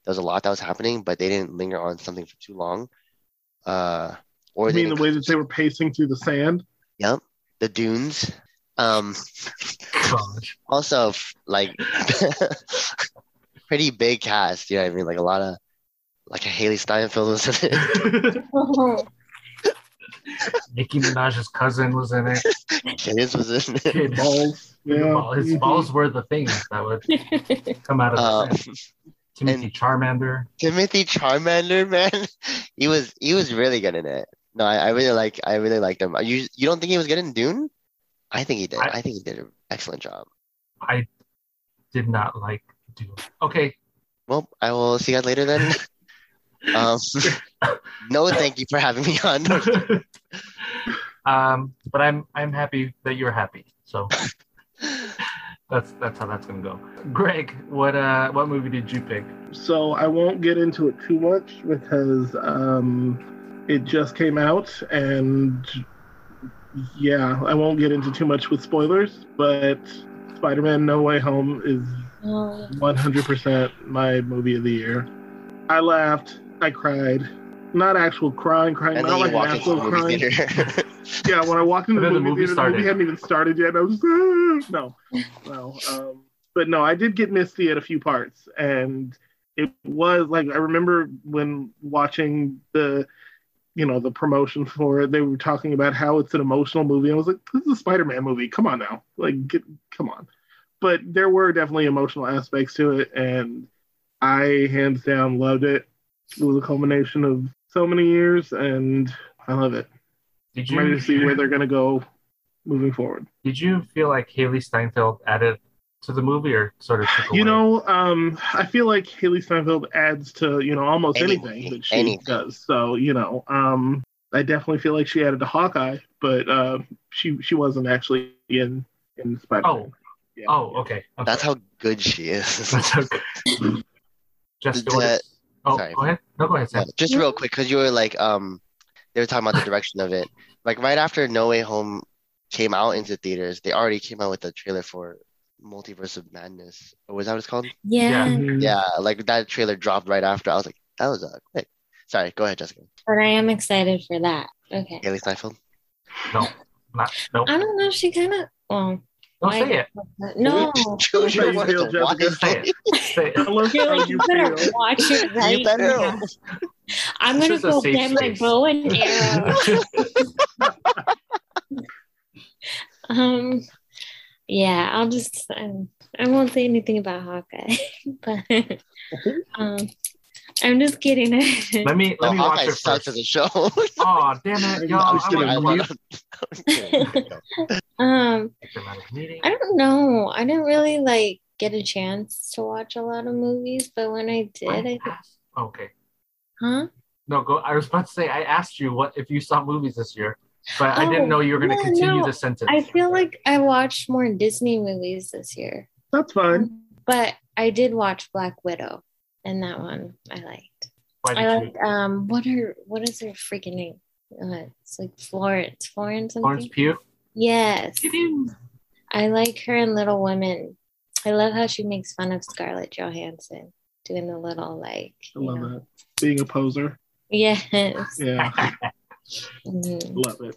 was a lot that was happening, but they didn't linger on something for too long. Or you mean the way that they were pacing through the sand? Yep, the dunes. Also, like, pretty big cast. You know what I mean? Like a lot of, like a Hailee Steinfeld was in it. Nicki Minaj's cousin was in it. Kids was in it. Kids. Balls. Yeah. His balls were the things that would come out of the Timothy Charmander, man. He was really good in it. No, I really liked him. You don't think he was good in Dune? I think he did. I think he did an excellent job. I did not like Dune. Okay. Well, I will see you guys later then. No, thank you for having me on. But I'm happy that you're happy. So that's how that's gonna go. Greg, what movie did you pick? So I won't get into it too much because it just came out, and yeah, I won't get into too much with spoilers. But Spider-Man: No Way Home is 100% my movie of the year. I laughed. I cried. Not actual crying. Not like an actual crying. Yeah, when I walked into the movie theater, the movie hadn't even started yet. I was just, no. But no, I did get misty at a few parts, and it was like I remember when watching the promotion for it. They were talking about how it's an emotional movie. I was like, this is a Spider-Man movie. Come on now, come on. But there were definitely emotional aspects to it, and I hands down loved it. It was a culmination of so many years, and I love it. I'm ready to see where they're going to go moving forward. Did you feel like Hailee Steinfeld added to the movie or sort of took away? I feel like Hailee Steinfeld adds to, almost anything that she does. So, I definitely feel like she added to Hawkeye, but she wasn't actually in Spider-Man. Oh, Yeah. Oh, okay. That's how good she is. That's how good. Sorry. Go ahead. No, go ahead, Sam. Just real quick, because you were like, they were talking about the direction of it. Like right after No Way Home came out into theaters, they already came out with a trailer for Multiverse of Madness. Or was that what it's called? Yeah. Like that trailer dropped right after. I was like, that was quick. Sorry, go ahead, Jessica. But I am excited for that. Okay. Hailee Steinfeld? No. I don't know. She kind of. Well, don't say it. No. Children, you better watch it right now. I'm going to go get my bow and arrow. Yeah, I'll just. I won't say anything about Hawkeye, but. I'm just kidding. Let me watch it first of the show. Oh damn it, y'all! I don't know. I didn't really get a chance to watch a lot of movies, but when I did, okay. Huh? No, go. I was about to say I asked you what if you saw movies this year, but I didn't know you were going to continue the sentence. I feel like I watched more Disney movies this year. That's fine. But I did watch Black Widow. And that one I liked. What is her freaking name? It's like Florence something. Florence Pugh? Yes. I like her in Little Women. I love how she makes fun of Scarlett Johansson doing the little I love that. Being a poser. Yes. Yeah. Love it.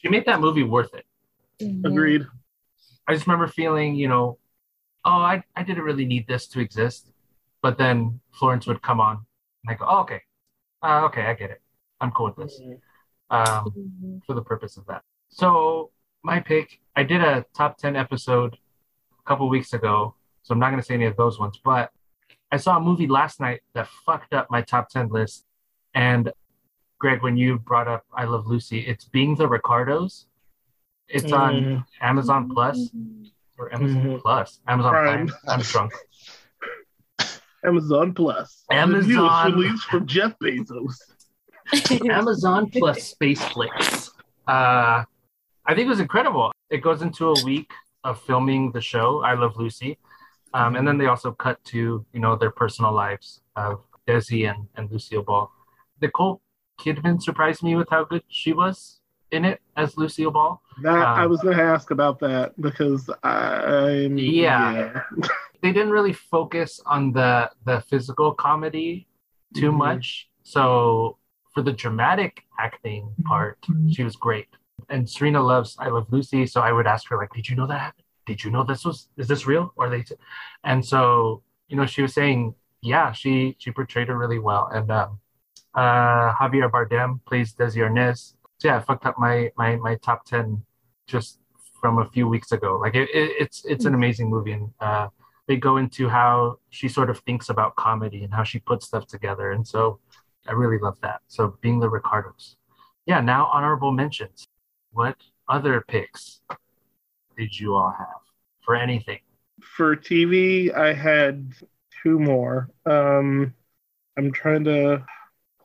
She made that movie worth it. Mm-hmm. Agreed. I just remember feeling, I didn't really need this to exist. But then Florence would come on, and I go, okay, I get it. I'm cool with this for the purpose of that. So my pick, I did a top 10 episode a couple weeks ago, so I'm not going to say any of those ones, but I saw a movie last night that fucked up my top 10 list. And Greg, when you brought up I Love Lucy, it's Being the Ricardos. It's on Amazon Plus, or Amazon Plus. Amazon Prime. I'm drunk. Amazon Plus. Amazon released from Jeff Bezos. Amazon Plus Spaceplix. I think it was incredible. It goes into a week of filming the show I Love Lucy, and then they also cut to their personal lives of Desi and Lucille Ball. Nicole Kidman surprised me with how good she was in it as Lucille Ball. I was going to ask about that because I'm yeah. They didn't really focus on the physical comedy too much. So for the dramatic acting part, she was great. And Serena loves I Love Lucy, so I would ask her did you know that happened? Did you know is this real? Or they? And so she was saying, yeah, she portrayed her really well. And Javier Bardem plays Desi Arnaz. So yeah, I fucked up my top 10 just from a few weeks ago. It's an amazing movie, and they go into how she sort of thinks about comedy and how she puts stuff together. And so I really love that. So Being the Ricardos. Yeah, now honorable mentions. What other picks did you all have for anything? For TV, I had two more. I'm trying to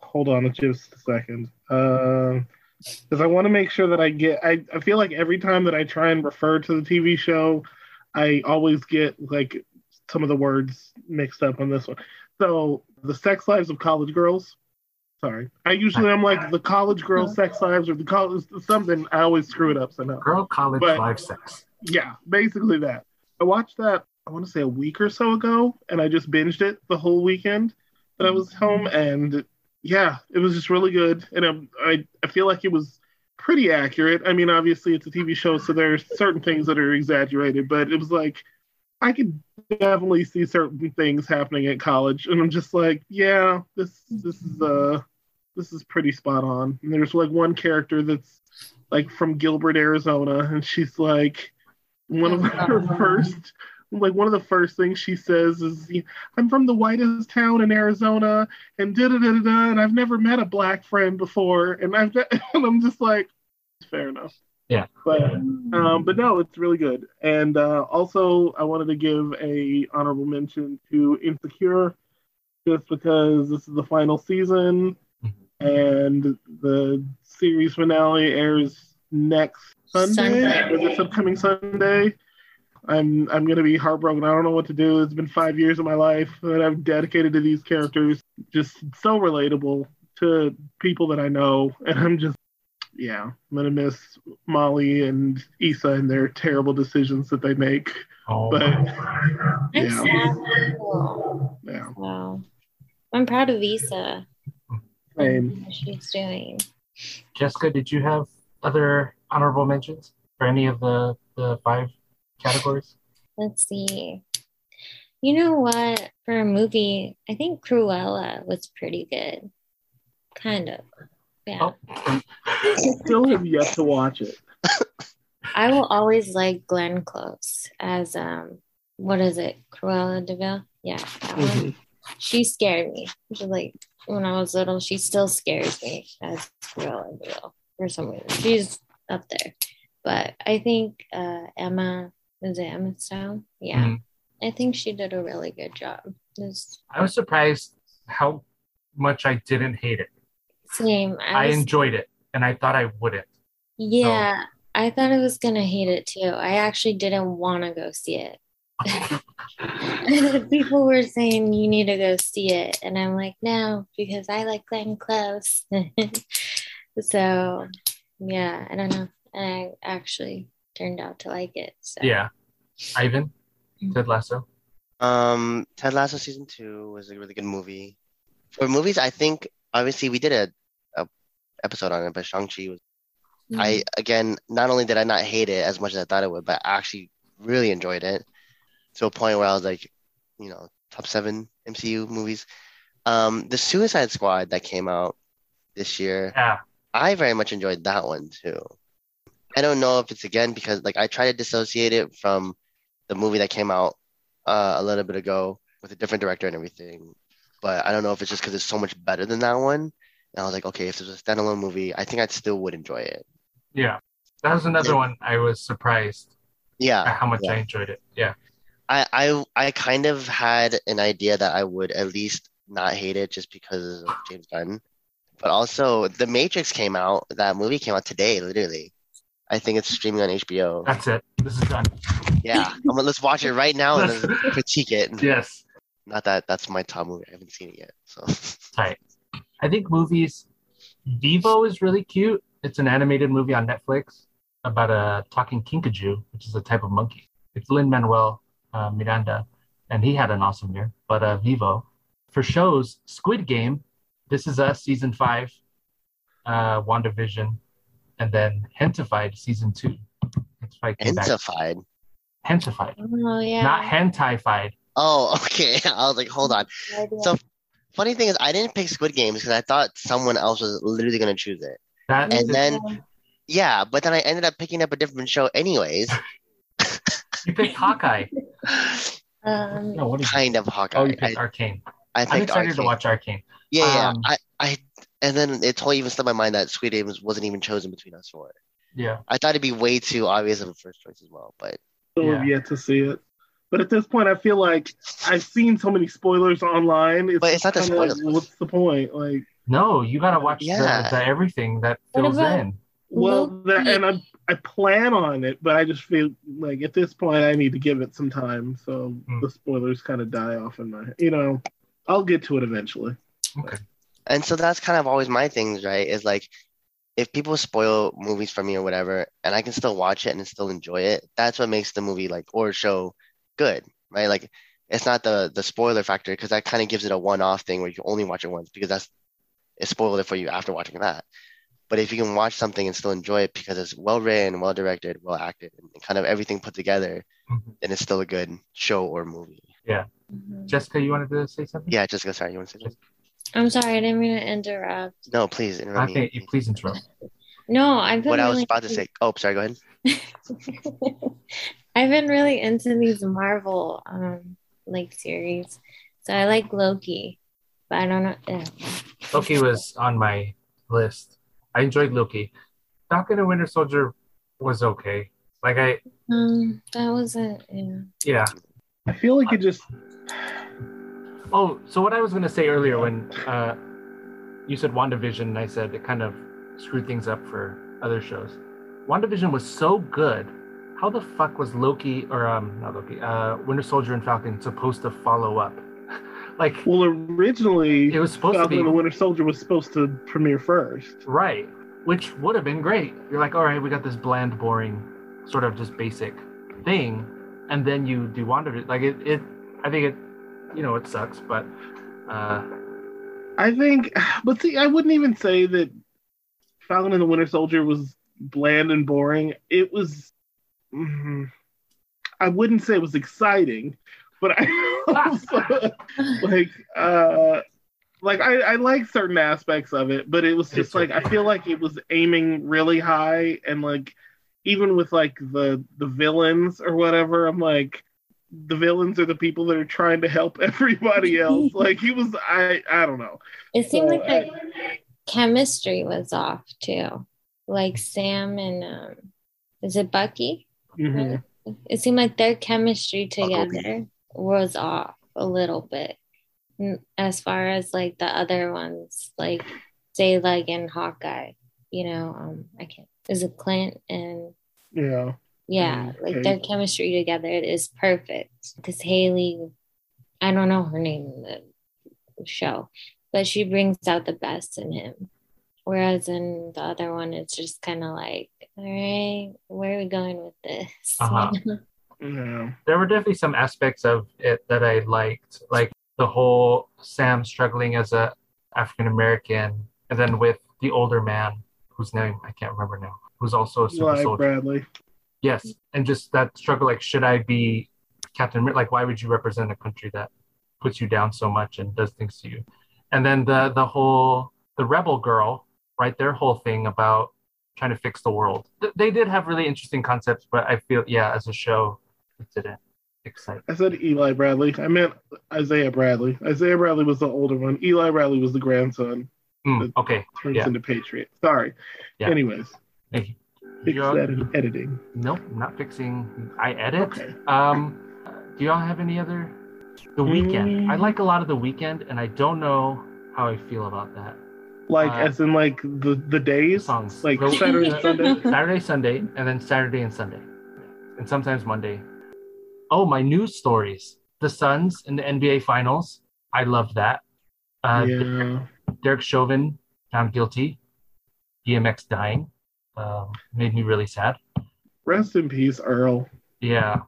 hold on just a second. Because I want to make sure that I feel like every time that I try and refer to the TV show, I always get some of the words mixed up on this one. So The Sex Lives of College Girls. Sorry. I usually am the college girl sex lives or the college something. I always screw it up. So no. Girl college live sex. Yeah, basically that. I watched that, I want to say a week or so ago, and I just binged it the whole weekend that I was home. And yeah, it was just really good. And I feel like it was pretty accurate. I mean, obviously it's a TV show, so there's certain things that are exaggerated, but it was I could definitely see certain things happening at college, and I'm just yeah, this is pretty spot on. And there's one character that's from Gilbert, Arizona, and she's one of the first things she says is, I'm from the whitest town in Arizona, and da-da-da-da-da, and I've never met a black friend before. And I'm just fair enough. Yeah. But no, it's really good. And also, I wanted to give a honorable mention to Insecure, just because this is the final season, and the series finale airs next Sunday. Or this upcoming Sunday. I'm going to be heartbroken. I don't know what to do. It's been 5 years of my life that I've dedicated to these characters. Just so relatable to people that I know. And I'm just, yeah, I'm going to miss Molly and Issa and their terrible decisions that they make. Oh, but yeah. Exactly. Yeah. Wow. I'm proud of Issa. Same. What she's doing. Jessica, did you have other honorable mentions for any of the five categories? Let's see. You know what? For a movie, I think Cruella was pretty good. Kind of. Yeah. Oh. Still have yet to watch it. I will always like Glenn Close as what is it? Cruella DeVille? Yeah, that one. Mm-hmm. She scared me. She, like, when I was little, she still scares me as Cruella DeVille for some reason. She's up there. But I think Emma, is it Emma Stone? Yeah. Mm-hmm. I think she did a really good job. I was surprised how much I didn't hate it. Same. I enjoyed it, and I thought I wouldn't. Yeah, so. I thought I was going to hate it, too. I actually didn't want to go see it. People were saying you need to go see it, and I'm like, no, because I like Glenn Close. So yeah, I don't know, and I actually turned out to like it, so. Yeah. Ivan, Ted Lasso. Ted Lasso season 2 was a really good movie. For movies, I think obviously we did a episode on it, but Shang-Chi was I again, not only did I not hate it as much as I thought it would, but I actually really enjoyed it to a point where I was like, you know, top 7 MCU movies. The Suicide Squad that came out this year, yeah. I very much enjoyed that one too. I don't know if it's again because like I try to dissociate it from the movie that came out a little bit ago with a different director and everything, but I don't know if it's just because it's so much better than that one. And I was like, okay, if there's a standalone movie, I think I still would enjoy it. Yeah, that was another one I was surprised. Yeah, at how much I enjoyed it. Yeah. I kind of had an idea that I would at least not hate it just because of James Gunn. But also, The Matrix came out. That movie came out today, literally. I think it's streaming on HBO. That's it. This is done. Yeah. Let's watch it right now and then critique it. Yes. Not that that's my top movie. I haven't seen it yet. So. Right. I think movies... Vivo is really cute. It's an animated movie on Netflix about a talking kinkajou, which is a type of monkey. It's Lin-Manuel Miranda, and he had an awesome year. But Vivo. For shows, Squid Game, This Is Us season 5, WandaVision, and then Hentified season 2. Hentified? Hentified. Oh, yeah. Not hentified. Oh, okay. I was like, hold on. So, funny thing is, I didn't pick Squid Game because I thought someone else was literally going to choose it. But then I ended up picking up a different show anyways. You picked Hawkeye. No, what is kind it? Of Hawkeye. Oh, you picked Arcane. I'm excited to watch Arcane. Yeah. And then it totally even slipped my mind that Squid Game wasn't even chosen between us four. Yeah. I thought it'd be way too obvious of a first choice as well, but... Still have yet to see it. But at this point, I feel like I've seen so many spoilers online. But it's not the spoilers. Like, what's the point? Like... No, you gotta watch the everything that fills in. Well, I plan on it, but I just feel like at this point I need to give it some time, so the spoilers kind of die off in my head. You know, I'll get to it eventually. Okay. And so that's kind of always my things, right? Is like, if people spoil movies for me or whatever, and I can still watch it and still enjoy it, that's what makes the movie like or show good, right? Like, it's not the spoiler factor, because that kind of gives it a one-off thing where you can only watch it once, because it spoiled it for you after watching that. But if you can watch something and still enjoy it because it's well written, well directed, well acted, and kind of everything put together, then it's still a good show or movie. Yeah. Jessica, you wanted to say something? Yeah, Jessica, sorry, you want to say something? I'm sorry, I didn't mean to interrupt. No, please interrupt me. Okay, please interrupt. No, I've been I was about to say. Oh, sorry, go ahead. I've been really into these Marvel series. So I like Loki, but I don't know. Loki was on my list. I enjoyed Loki. Falcon and Winter Soldier was okay. Like I, that wasn't. Yeah. I feel like it just. Oh, so what I was gonna say earlier when you said WandaVision, and I said it kind of screwed things up for other shows. WandaVision was so good how the fuck was Loki or not Loki, Winter Soldier and Falcon supposed to follow up? Like, well, originally it was supposed to be, the Winter Soldier was supposed to premiere first, right? Which would have been great. You're like, all right, we got this bland, boring, sort of just basic thing, and then you do WandaVision. Like it I think it, you know, it sucks, but I think, but see, I wouldn't even say that Falcon and the Winter Soldier was bland and boring. It was, I wouldn't say it was exciting, but I also, I like certain aspects of it, but it was just I feel like it was aiming really high, and like even with like the villains or whatever, I'm like, the villains are the people that are trying to help everybody else. Like he was, I don't know. It seemed like the chemistry was off too. Like Sam and is it Bucky? Mm-hmm. It seemed like their chemistry together was off a little bit. As far as like the other ones, like say like in Hawkeye, you know, I can't. Is it Clint and yeah, like their chemistry together is perfect. Because Hailee, I don't know her name in the show, but she brings out the best in him. Whereas in the other one, it's just kind of like, all right, where are we going with this? Uh-huh. Yeah. There were definitely some aspects of it that I liked, like the whole Sam struggling as a African American, and then with the older man, whose name I can't remember now, who's also a super soldier. Eli Bradley. Yes, and just that struggle, like, should I be Captain America? Like, why would you represent a country that puts you down so much and does things to you? And then the whole, the rebel girl, right, their whole thing about trying to fix the world. They did have really interesting concepts, but I feel, as a show, it didn't excite. I said Eli Bradley. I meant Isaiah Bradley. Isaiah Bradley was the older one. Eli Bradley was the grandson. Turns into Patriot. Sorry. Yeah. Anyways. Thank you. Fix that in editing. Nope, not fixing. I edit. Okay. Do y'all have any other? The Weeknd. I like a lot of The Weeknd, and I don't know how I feel about that. Like, as in, like, the days? Songs. Like, Saturday and Sunday? Saturday, Sunday, and then Saturday and Sunday. And sometimes Monday. Oh, my news stories. The Suns in the NBA Finals. I loved that. Derek Chauvin found guilty. DMX dying. Made me really sad. Rest in peace, Earl. Yeah.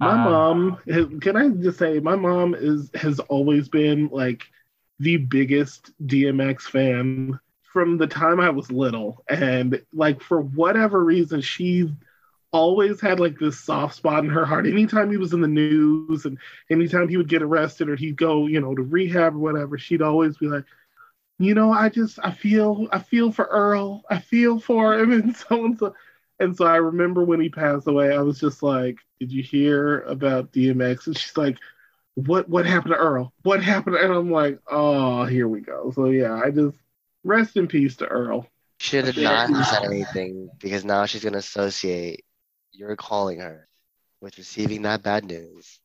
My mom, can I just say, my mom has always been like the biggest DMX fan from the time I was little, and like for whatever reason, she always had like this soft spot in her heart. Anytime he was in the news, and anytime he would get arrested or he'd go, you know, to rehab or whatever, she'd always be like, you know, I feel for Earl. I feel for him, and so and so. And so I remember when he passed away, I was just like, "Did you hear about DMX?" And she's like, "What happened to Earl? What happened?" And I'm like, "Oh, here we go." So yeah, I just rest in peace to Earl. Should have not said anything, because now she's gonna associate your calling her with receiving that bad news.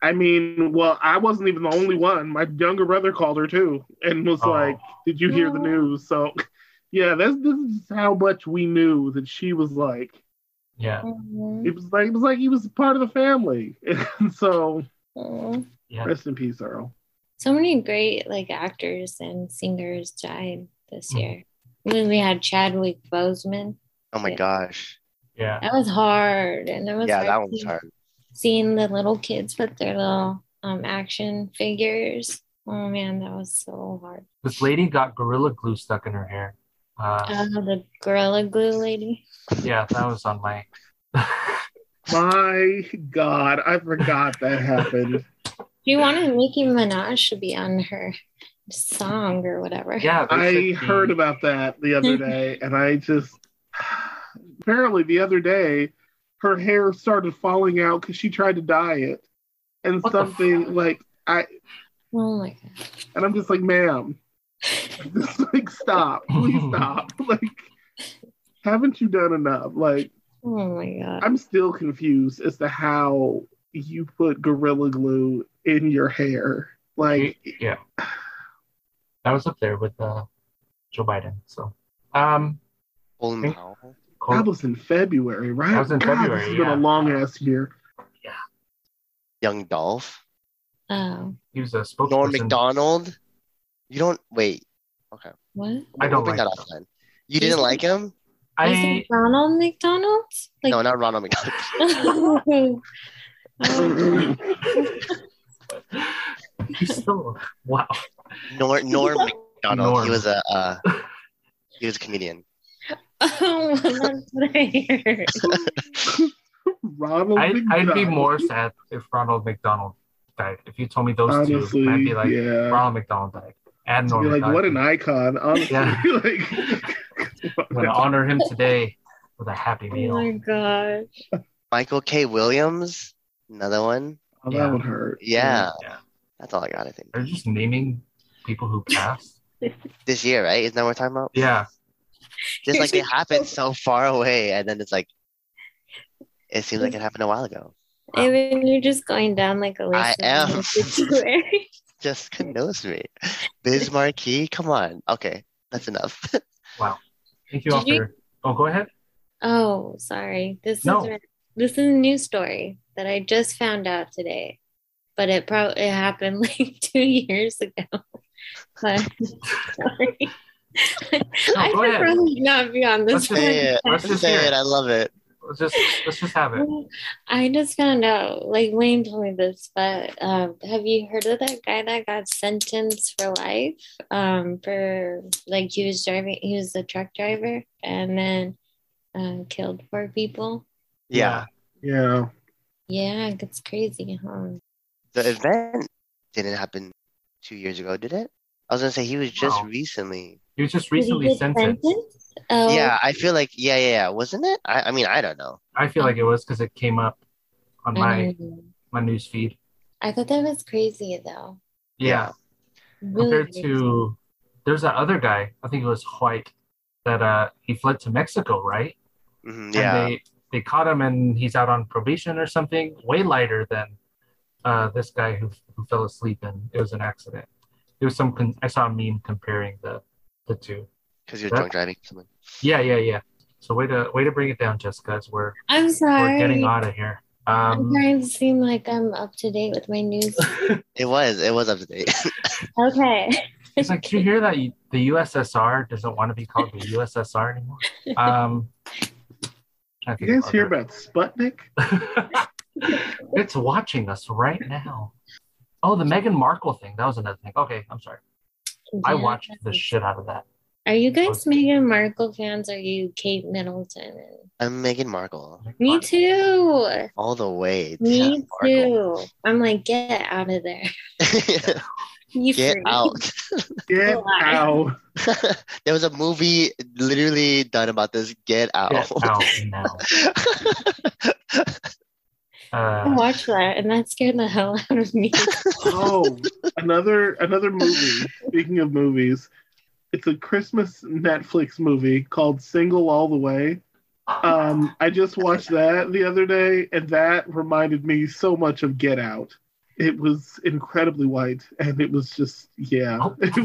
I mean, well, I wasn't even the only one. My younger brother called her too and was like, "Did you hear the news?" So, yeah, this is how much we knew that she was like, it was like he was part of the family. And so, rest in peace, Earl. So many great like actors and singers died this year. Then we had Chadwick Boseman. Oh my gosh! Yeah, that was hard, and that one was hard. Seeing the little kids with their little action figures. Oh, man, that was so hard. This lady got Gorilla Glue stuck in her hair. The Gorilla Glue lady? Yeah, that was on my... My God, I forgot that happened. You wanted Nicki Minaj to be on her song or whatever. Yeah, I heard about that the other day, and I just... Apparently the other day, her hair started falling out because she tried to dye it, and what something like I. Oh my God! And I'm just like, ma'am, just like stop, please stop. Like, haven't you done enough? Like, oh my God! I'm still confused as to how you put Gorilla Glue in your hair. Like, yeah, that was up there with Joe Biden. So, Colin Powell. That was in February, right? That was in February. This has been a long ass year. Yeah. Young Dolph. Oh. He was a spokesperson. Norm McDonald. You don't wait. Okay. What? I don't like that offline. You didn't like him? Is it Ronald McDonald? Like... No, not Ronald McDonald. He's still wow. Norm McDonald. Norm. He was a comedian. Oh, that's what I hear. Ronald McDonald. I'd be more sad if Ronald McDonald died. If you told me those honestly, two, I'd be like, yeah. Ronald McDonald died. And Norm McDonald. Like, what an icon. Honestly, yeah. I'm going to honor him today with a happy meal. Oh my gosh. Michael K. Williams, another one. Oh, yeah. That would hurt. Yeah. Yeah. That's all I got, I think. They're just naming people who passed. This year, right? Isn't that what we're talking about? Yeah. Just like they happen so far away, and then it's like, it seems like it happened a while ago. I mean, you're just going down like a list. I am. Jessica knows me. Biz Marquee, come on. Okay, that's enough. Wow. Thank you all for... Oh, go ahead. Oh, sorry. This is a new story that I just found out today, but it happened like 2 years ago. But sorry. No, I should probably not be on this. Let's just say it. I love it. Let's just have it. I just found out, like Wayne told me this, but have you heard of that guy that got sentenced for life? For like he was a truck driver, and then killed 4 people. Yeah. Yeah. Yeah, it's crazy, huh? The event didn't happen 2 years ago, did it? I was gonna say he was just recently. He was just recently sentenced. Oh. Yeah, I feel like yeah, wasn't it? I mean, I don't know. I feel like it was because it came up on my news feed. I thought that was crazy though. Yeah, really compared crazy. To there's that other guy. I think it was White that he fled to Mexico, right? Mm-hmm, yeah, and they caught him and he's out on probation or something. Way lighter than this guy who fell asleep and it was an accident. There was I saw a meme comparing the two. Because you're drunk driving. Yeah. So way to bring it down, Jessica. As I'm sorry. We're getting out of here. I'm trying to seem like I'm up to date with my news. It was up to date. Okay. It's like, did you hear that the USSR doesn't want to be called the USSR anymore? You guys hear about Sputnik? It's watching us right now. Oh, the Meghan Markle thing. That was another thing. Okay, I'm sorry. Yeah. I watched the shit out of that. Are you guys Meghan Markle fans? Or are you Kate Middleton? I'm Meghan Markle. Me too. All the way. Me too. I'm like, get out of there. Get out. Get out. There was a movie literally done about this. Get out. Get out now. I watched that and that scared the hell out of me. Oh, another movie. Speaking of movies, it's a Christmas Netflix movie called Single All the Way. I just watched that the other day and that reminded me so much of Get Out. It was incredibly white and it was just, It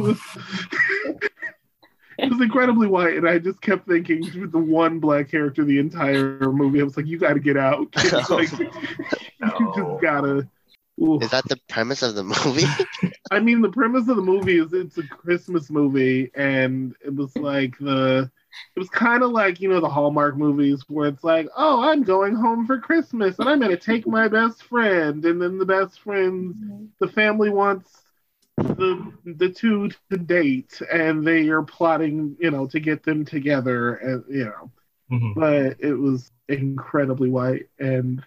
was incredibly white, and I just kept thinking she was the one black character the entire movie. I was like, you gotta get out. You just gotta. Ooh. Is that the premise of the movie? I mean, the premise of the movie is it's a Christmas movie, and it was like it was kind of like, you know, the Hallmark movies where it's like, oh, I'm going home for Christmas, and I'm gonna take my best friend, and then the family wants the two to date and they are plotting, you know, to get them together, and you know, but it was incredibly white, and I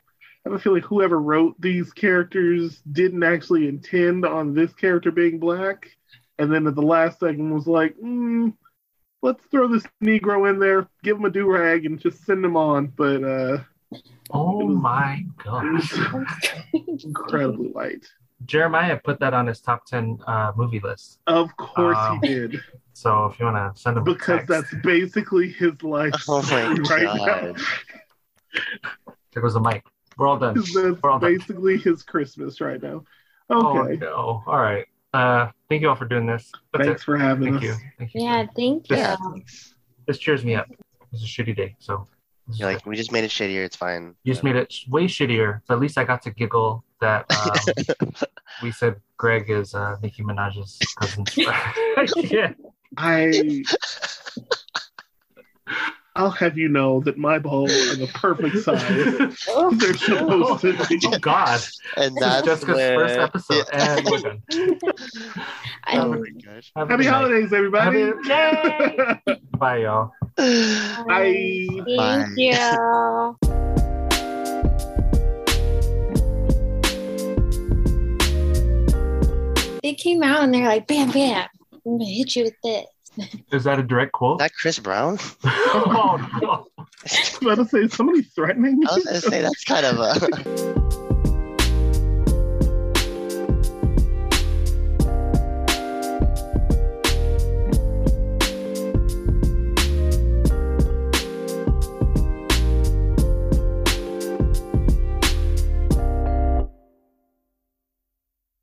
have a feeling whoever wrote these characters didn't actually intend on this character being black, and then at the last second was like, let's throw this Negro in there, give him a do-rag and just send him on, but my gosh, incredibly white. Jeremiah put that on his top 10 movie list. Of course he did. So if you want to send him a text. That's basically his life right now. There goes the mic. We're all done. That's basically his Christmas right now. Okay. Oh, no. All right. Thank you all for doing this. Thanks for having us. Thank you. Yeah, thank you. This cheers me up. It was a shitty day, so You're like, we just made it shittier. It's fine. You just made it way shittier. So at least I got to giggle that we said Greg is Nicki Minaj's cousin. Yeah. I'll have you know that my balls are the perfect size. They're supposed to be. Oh, God. And that's Jessica's first episode. Yeah. And we're done. Oh, my gosh. Happy holidays, everybody. Yay! Bye, y'all. Bye. Thank you. They came out and they're like, bam, bam. I'm going to hit you with this. Is that a direct quote? Is that Chris Brown? Oh, no. I was about to say, is somebody threatening me? I was going to say, that's kind of a...